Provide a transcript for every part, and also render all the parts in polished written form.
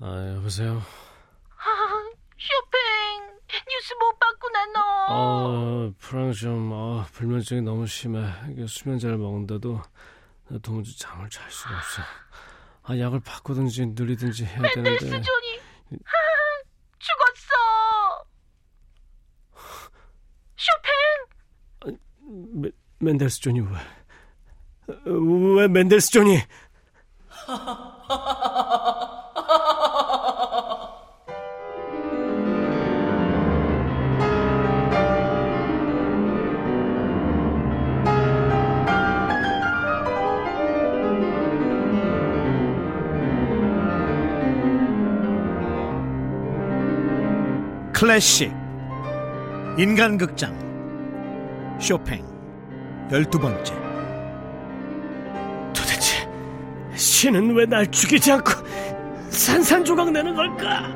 아, 여보세요? 아, 쇼팽 뉴스 못 봤구나 너. 프랑시엄 불면증이 너무 심해. 수면제를 먹는데도 도무지 잠을 잘 수가 없어. 약을 바꾸든지 늘리든지 해야 되는데. 멘델스 존이 죽었어. 쇼팽. 멘델스 존이 왜 멘델스 존이? 클래식 인간극장 쇼팽 12번째. 도대체 신은 왜 날 죽이지 않고 산산조각 내는 걸까?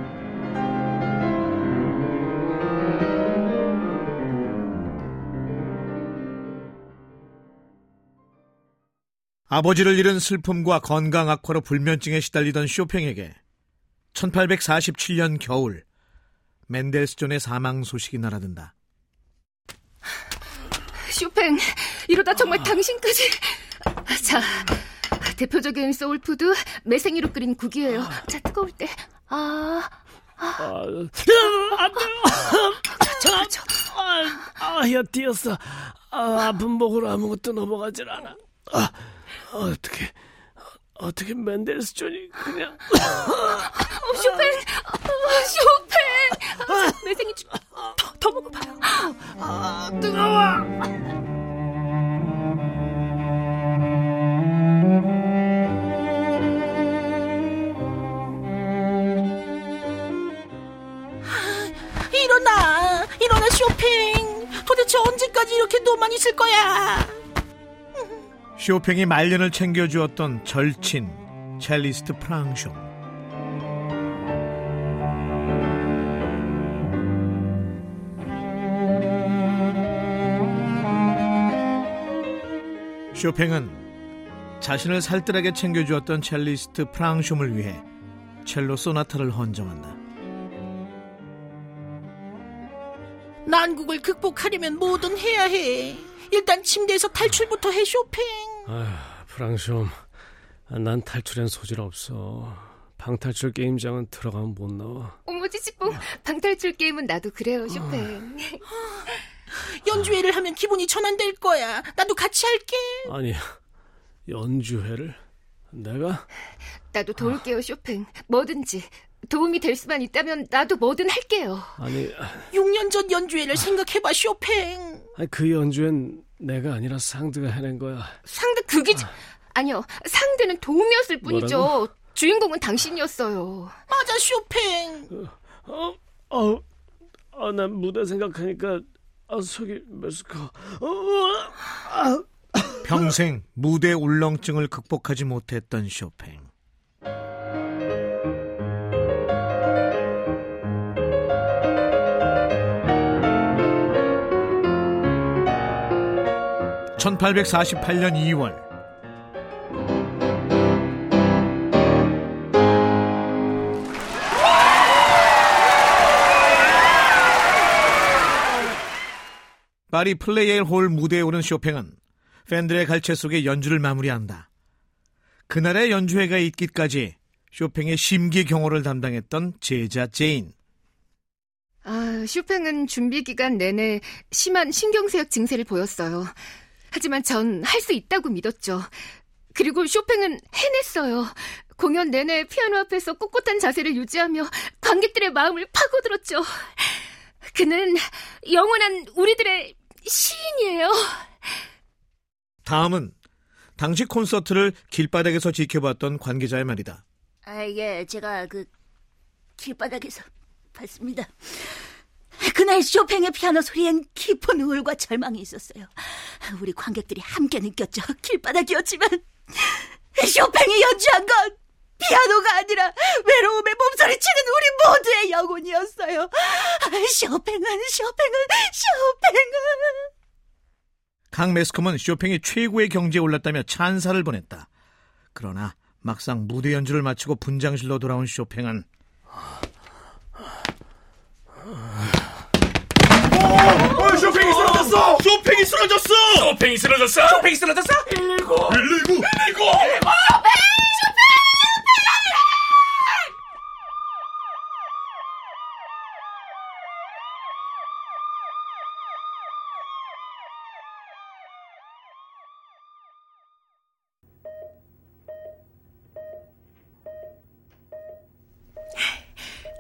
아버지를 잃은 슬픔과 건강 악화로 불면증에 시달리던 쇼팽에게 1847년 겨울 멘델스존의 사망 소식이 날아든다. 쇼팽, 이러다 정말 당신까지. 자, 대표적인 소울푸드 매생이로 끓인 국이에요. 자, 뜨거울 때. 안 돼요. 저. 야, 뛰었어. 아픈 목으로 아무것도 넘어가질 않아. 어떻게 멘델스존이 그냥. 쇼팽 매생이 좀 더 먹어봐요. 뜨거워. 일어나 쇼팽. 도대체 언제까지 이렇게 누워만 있을 거야? 쇼팽이 말년을 챙겨주었던 절친 첼리스트 프랑숑. 쇼팽은 자신을 살뜰하게 챙겨주었던 첼리스트 프랑숑을 위해 첼로 소나타를 헌정한다. 난국을 극복하려면 뭐든 해야 해. 일단 침대에서 탈출부터 해, 쇼팽. 프랑숑, 난 탈출엔 소질 없어. 방탈출 게임장은 들어가면 못 나와. 어머, 찌찌뽕. 방탈출 게임은 나도 그래요, 쇼팽. 연주회를 하면 기분이 전환될 거야. 나도 같이 할게. 아니, 연주회를? 내가? 나도 도울게요, 쇼팽. 뭐든지. 도움이 될 수만 있다면 나도 뭐든 할게요. 아니, 6년 전 연주회를 생각해봐, 쇼팽. 아니, 그 연주회는 내가 아니라 상드가 해낸 거야. 상드 아니요, 상드는 도움이었을 뿐이죠. 뭐라고? 주인공은 당신이었어요. 맞아, 쇼팽. 난 무대 생각하니까 속이 메스커. 평생 무대 울렁증을 극복하지 못했던 쇼팽. (1848년 2월) 파리 플레이엘 홀 무대에 오른 쇼팽은 팬들의 갈채 속에 연주를 마무리한다. 그날의 연주회가 있기까지 쇼팽의 심기경호를 담당했던 제자 제인. 쇼팽은 준비 기간 내내 심한 신경쇠약 증세를 보였어요. 하지만 전 할 수 있다고 믿었죠. 그리고 쇼팽은 해냈어요. 공연 내내 피아노 앞에서 꼿꼿한 자세를 유지하며 관객들의 마음을 파고들었죠. 그는 영원한 우리들의 시인이에요. 다음은 당시 콘서트를 길바닥에서 지켜봤던 관계자의 말이다. 예, 제가 길바닥에서 봤습니다. 그날 쇼팽의 피아노 소리엔 깊은 우울과 절망이 있었어요. 우리 관객들이 함께 느꼈죠. 길바닥이었지만 쇼팽이 연주한 건 피아노가 아니라 외로움에 몸서리치는 우리 모두의 영혼이었어요. 쇼팽은. 각 매스컴은 쇼팽이 최고의 경지에 올랐다며 찬사를 보냈다. 그러나 막상 무대 연주를 마치고 분장실로 돌아온 쇼팽은 쇼팽이 쓰러졌어! 쇼팽이 쓰러졌어! 쇼팽이 쓰러졌어! 쇼팽이 쓰러졌어! 119! 119! 119! 119!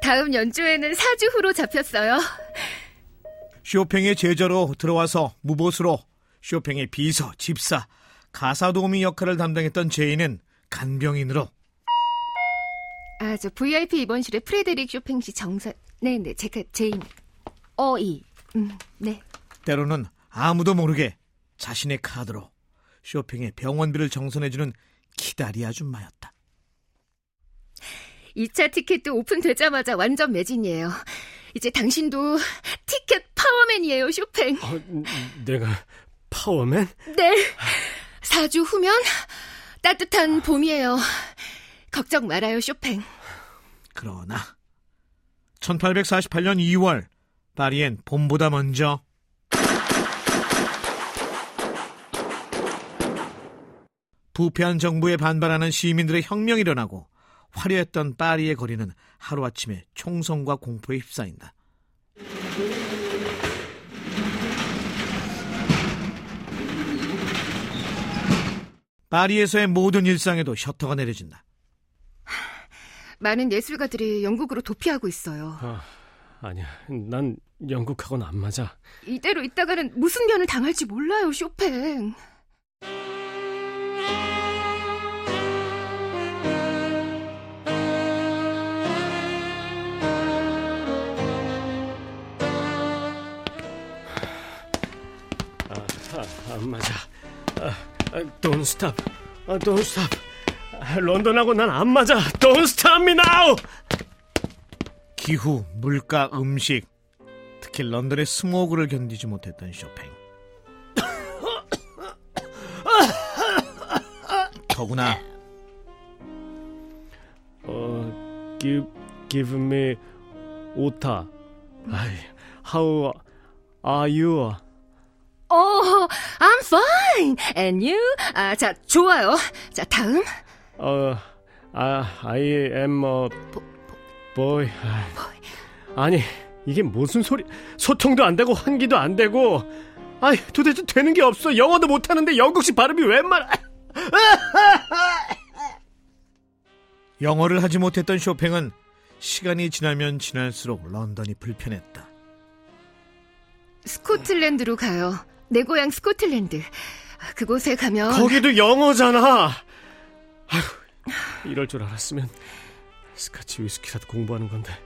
다음 연주회는 4주 후로 잡혔어요. 쇼팽의 제자로 들어와서 무보수로 쇼팽의 비서, 집사, 가사 도우미 역할을 담당했던 제인은 간병인으로. 아, 저 VIP 입원실에 프레데릭 쇼팽 씨 정서... 네네, 제가 제인. 어이. 네. 때로는 아무도 모르게 자신의 카드로 쇼팽의 병원비를 정산해주는 기다리 아줌마였다. 2차 티켓도 오픈되자마자 완전 매진이에요. 이제 당신도 티켓 파워맨이에요, 쇼팽. 내가 파워맨? 네. 4주 후면 따뜻한 봄이에요. 걱정 말아요, 쇼팽. 그러나 1848년 2월 파리엔 봄보다 먼저 부패한 정부에 반발하는 시민들의 혁명이 일어나고 화려했던 파리의 거리는 하루아침에 총성과 공포에 휩싸인다. 파리에서의 모든 일상에도 셔터가 내려진다. 많은 예술가들이 영국으로 도피하고 있어요. 아니야, 난 영국하고는 안 맞아. 이대로 있다가는 무슨 변을 당할지 몰라요, 쇼팽. 안 맞아. Don't stop. Don't stop. 런던하고 난 안 맞아. Don't stop me now. 기후, 물가, 음식, 특히 런던의 스모그를 견디지 못했던 쇼팽. 더구나. Give me water. How are you? Oh, I'm fine. And you? 아, 자, 좋아요. 자, 다음. I am a boy. 아니, 이게 무슨 소리? 소통도 안 되고 환기도 안 되고. 아이, 도대체 되는 게 없어. 영어도 못 하는데 영국식 발음이 웬 말? 영어를 하지 못했던 쇼팽은 시간이 지나면 지날수록 런던이 불편했다. 스코틀랜드로 가요. 내 고향 스코틀랜드. 그곳에 가면 거기도 영어잖아. 아휴, 이럴 줄 알았으면 스카치 위스키라도 공부하는 건데.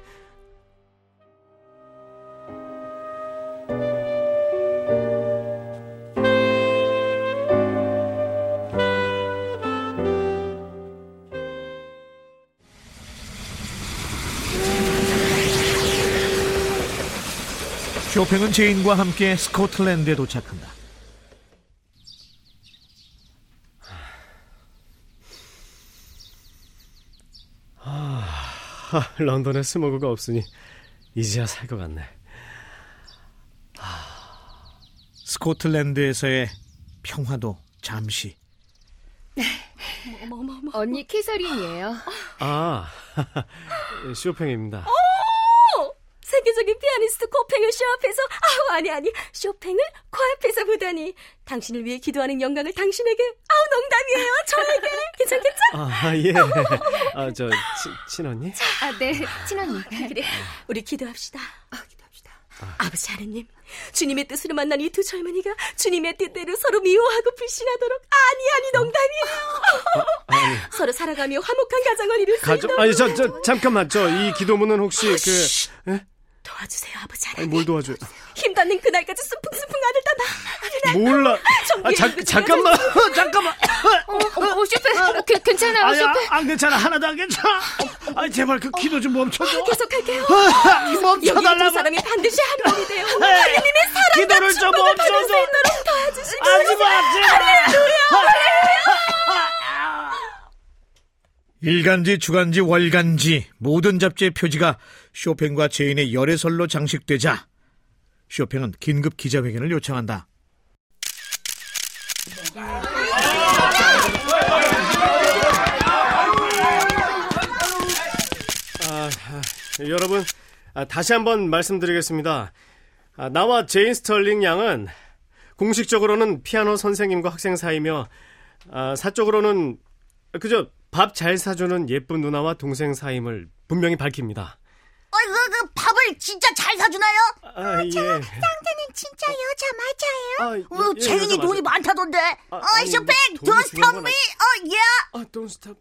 쇼팽은 제인과 함께 스코틀랜드에 도착한다. 런던에 스모그가 없으니 이제야 살 것 같네. 스코틀랜드에서의 평화도 잠시. 언니 캐서린이에요. 쇼팽입니다. 세계적인 피아니스트 코팽을 쇼앞에서, 아니 쇼팽을 코앞에서 보다니. 당신을 위해 기도하는 영광을 당신에게. 농담이에요, 저에게. 괜찮겠죠? 예. 저 친언니? 네, 친언니. 그래, 우리 기도합시다. 기도합시다. 아버지 하느님, 주님의 뜻으로 만난 이 두 젊은이가 주님의 뜻대로 서로 미워하고 불신하도록. 아니 농담이에요. 서로 살아가며 화목한 가정을 이룰 수 있도록. 잠깐만, 이 기도문은 혹시 도와주세요, 아버지 하나님. 뭘 도와줘요? 힘닿는 그날까지 순풍순풍 아들 떠나. 몰라. 잠깐만. 쇼팽, 괜찮아요, 쇼팽? 안 괜찮아, 하나도 안 괜찮아. 제발 그 기도 좀 멈춰줘. 계속할게요. 멈춰달라고. 여기 사람이 반드시 한 몸이 돼요. 하느님의 사랑과 축복을 받을 수 있도록 도와주시고. 하늘을 누려. 일간지, 주간지, 월간지 모든 잡지의 표지가 쇼팽과 제인의 열애설로 장식되자 쇼팽은 긴급 기자회견을 요청한다. 여러분, 다시 한번 말씀드리겠습니다. 나와 제인 스털링 양은 공식적으로는 피아노 선생님과 학생 사이며 사적으로는 그저 밥 잘 사주는 예쁜 누나와 동생 사이임을 분명히 밝힙니다. 그 밥을 진짜 잘 사주나요? 예. 쌍자는 진짜 여자 맞아요? 예, 제인이 여자 돈이 맞아. 많다던데. 쇼팽, don't stop me. Don't stop.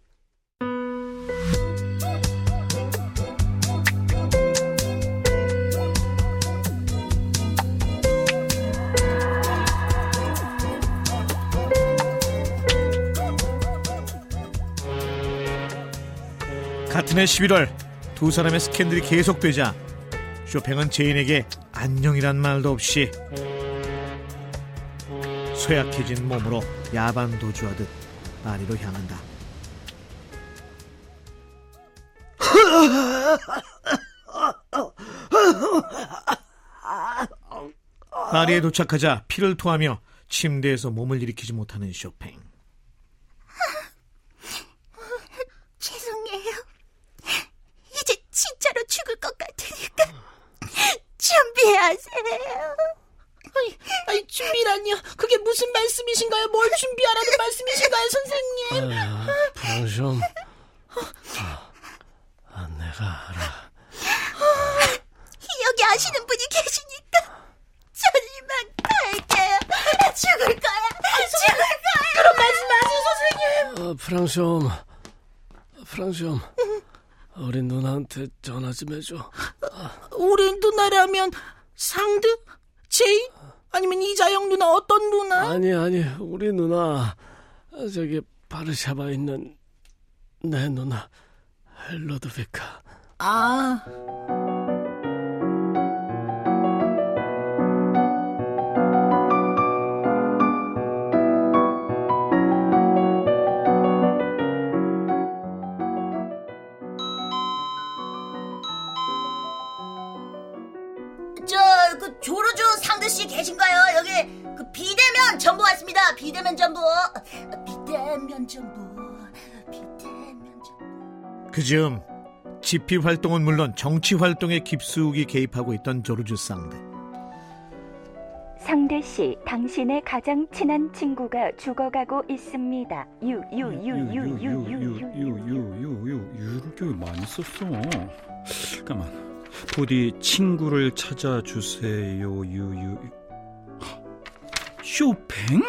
같은 해 11월 두 사람의 스캔들이 계속되자 쇼팽은 제인에게 안녕이란 말도 없이 쇠약해진 몸으로 야반 도주하듯 파리로 향한다. 파리에 도착하자 피를 토하며 침대에서 몸을 일으키지 못하는 쇼팽. 준비하세요. 아니, 준비라니요? 그게 무슨 말씀이신가요? 뭘 준비하라는 말씀이신가요, 선생님? 방송. 내가 알아. 여기 아시는 분이 계시니까 전 이만 갈게요. 죽을 거야. 죽을 거야. 그런 말씀하세요, 선생님. 프랑숑. 우리 누나한테 전화 좀 해줘. 우리 누나라면 상드? 제인? 아니면 이자영 누나? 어떤 누나? 아니 우리 누나, 저기 바르샤바에 있는 내 누나 로드베카. 조르주 상드씨 계신가요? 여기 그 비대면 전부 왔습니다. 비대면 전부. 그 즈음 집회 활동은 물론 정치 활동에 깊숙이 개입하고 있던 조르주 상드. 상드씨, 당신의 가장 친한 친구가 죽어가고 있습니다. 유를 많이 썼어. 잠깐만. 부디 친구를 찾아주세요. 쇼팽?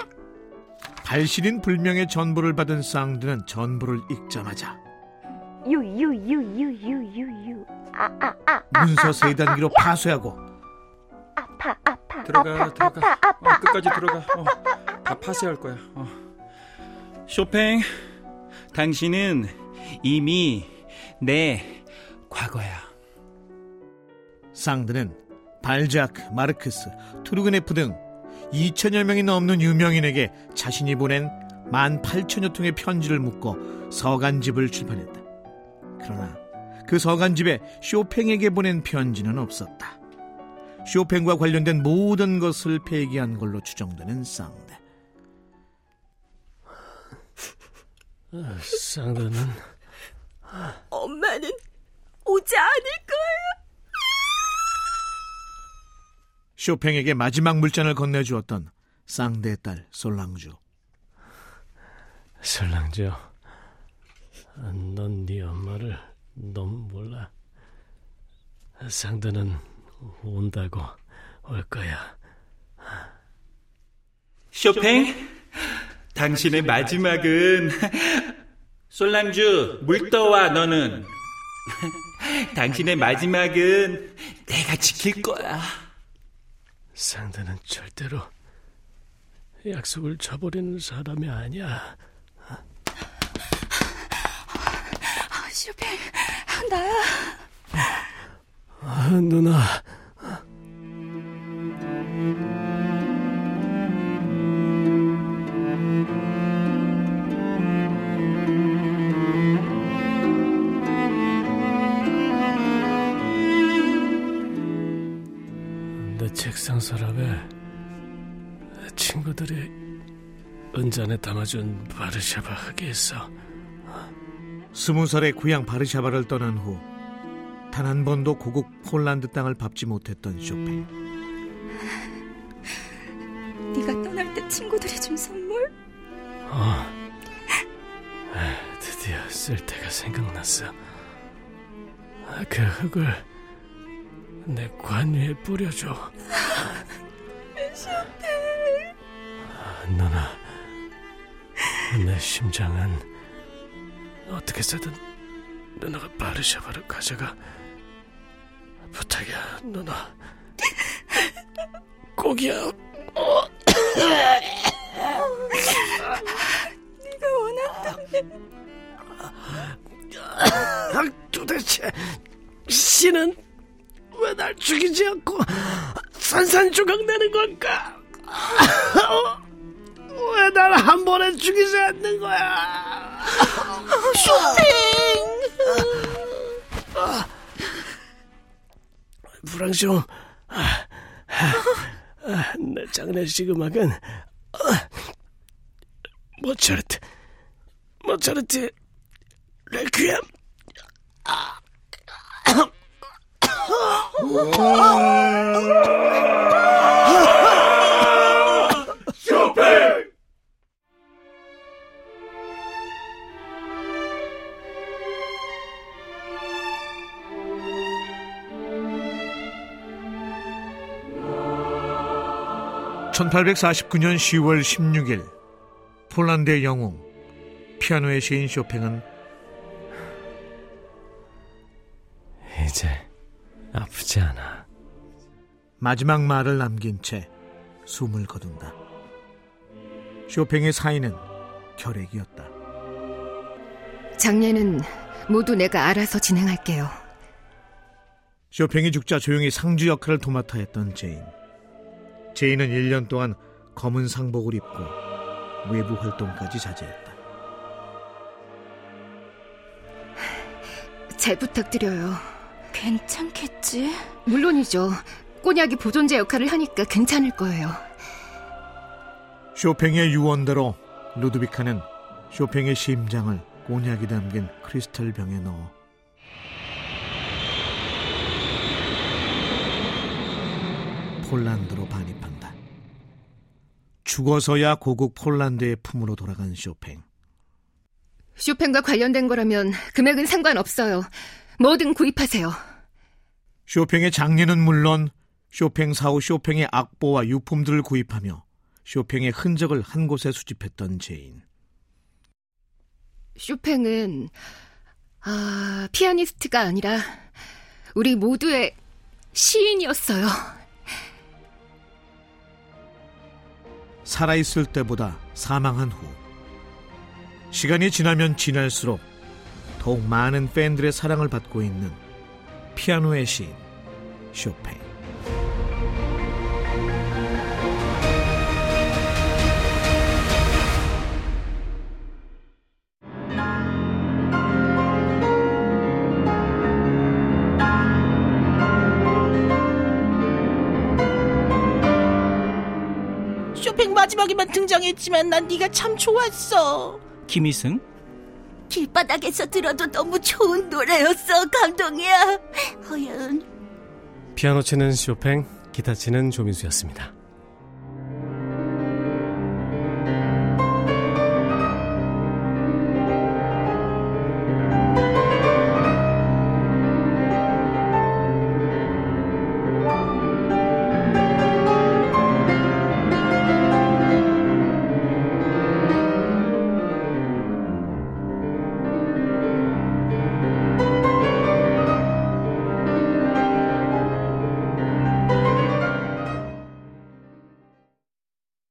발실인 불명의 전보를 받은 쌍드는 전보를 읽자마자 문서 세 단계로 파쇄하고 아파 들어가. 끝까지 들어가. 다 파쇄할 거야. 쇼팽, 당신은 이미 내 과거야. 쌍드는 발자크, 마르크스, 투르그네프 등 2천여 명이 넘는 유명인에게 자신이 보낸 18,000여 통의 편지를 묶어 서간집을 출판했다. 그러나 그 서간집에 쇼팽에게 보낸 편지는 없었다. 쇼팽과 관련된 모든 것을 폐기한 걸로 추정되는 쌍드. 쌍드는 엄마는 오지 않을 거예요. 쇼팽에게 마지막 물잔을 건네주었던 쌍대의 딸 솔랑주. 솔랑주, 넌 네 엄마를 너무 몰라. 쌍대는 온다고, 올 거야. 쇼팽, 당신의 마지막은 솔랑주, 물 떠와. 너는 당신의 마지막은 내가 지킬 거야. 상대는 절대로 약속을 저버리는 사람이 아니야. 쇼팽, 나야. 누나. 책상 서랍에 친구들이 은잔에 담아준 바르샤바 흙이 있어. 20살의 고향 바르샤바를 떠난 후 단 한 번도 고국 폴란드 땅을 밟지 못했던 쇼팽. 네가 떠날 때 친구들이 준 선물? 드디어 쓸 때가 생각났어. 그 흙을 내 관 위에 뿌려줘. 쇼팽. 누나, 내 심장은 어떻게서든 누나가 바르샤바를 가져가. 부탁이야, 누나. 꼭이야. 네가 원한다며. 도대체 신은 왜 날 죽이지 않고 산산조각 내는 걸까? 왜 날 한 번에 죽이지 않는 거야? 쇼팽! 불황쇼, 내 장례식 음악은 모차르트 레퀴엠. 쇼팽! (1849년 10월 16일) 폴란드의 영웅, 피아노의 시인 쇼팽은 이제 아프지 않아. 마지막 말을 남긴 채 숨을 거둔다. 쇼팽의 사인은 결핵이었다. 장례는 모두 내가 알아서 진행할게요. 쇼팽이 죽자 조용히 상주 역할을 도맡아 했던 제인. 제인은 1년 동안 검은 상복을 입고 외부 활동까지 자제했다. 잘 부탁드려요. 괜찮겠지? 물론이죠. 꼬냑이 보존제 역할을 하니까 괜찮을 거예요. 쇼팽의 유언대로 루드비카는 쇼팽의 심장을 꼬냑이 담긴 크리스탈 병에 넣어 폴란드로 반입한다. 죽어서야 고국 폴란드의 품으로 돌아간 쇼팽. 쇼팽과 관련된 거라면 금액은 상관없어요. 뭐든 구입하세요. 쇼팽의 장례는 물론 쇼팽 사후 쇼팽의 악보와 유품들을 구입하며 쇼팽의 흔적을 한 곳에 수집했던 제인. 쇼팽은 피아니스트가 아니라 우리 모두의 시인이었어요. 살아있을 때보다 사망한 후 시간이 지나면 지날수록 더욱 많은 팬들의 사랑을 받고 있는 피아노의 시인 쇼팽. 쇼팽 마지막에만 등장했지만 난 네가 참 좋았어. 김희승? 길바닥에서 들어도 너무 좋은 노래였어. 감동이야. 허연. 피아노 치는 쇼팽, 기타 치는 조민수였습니다.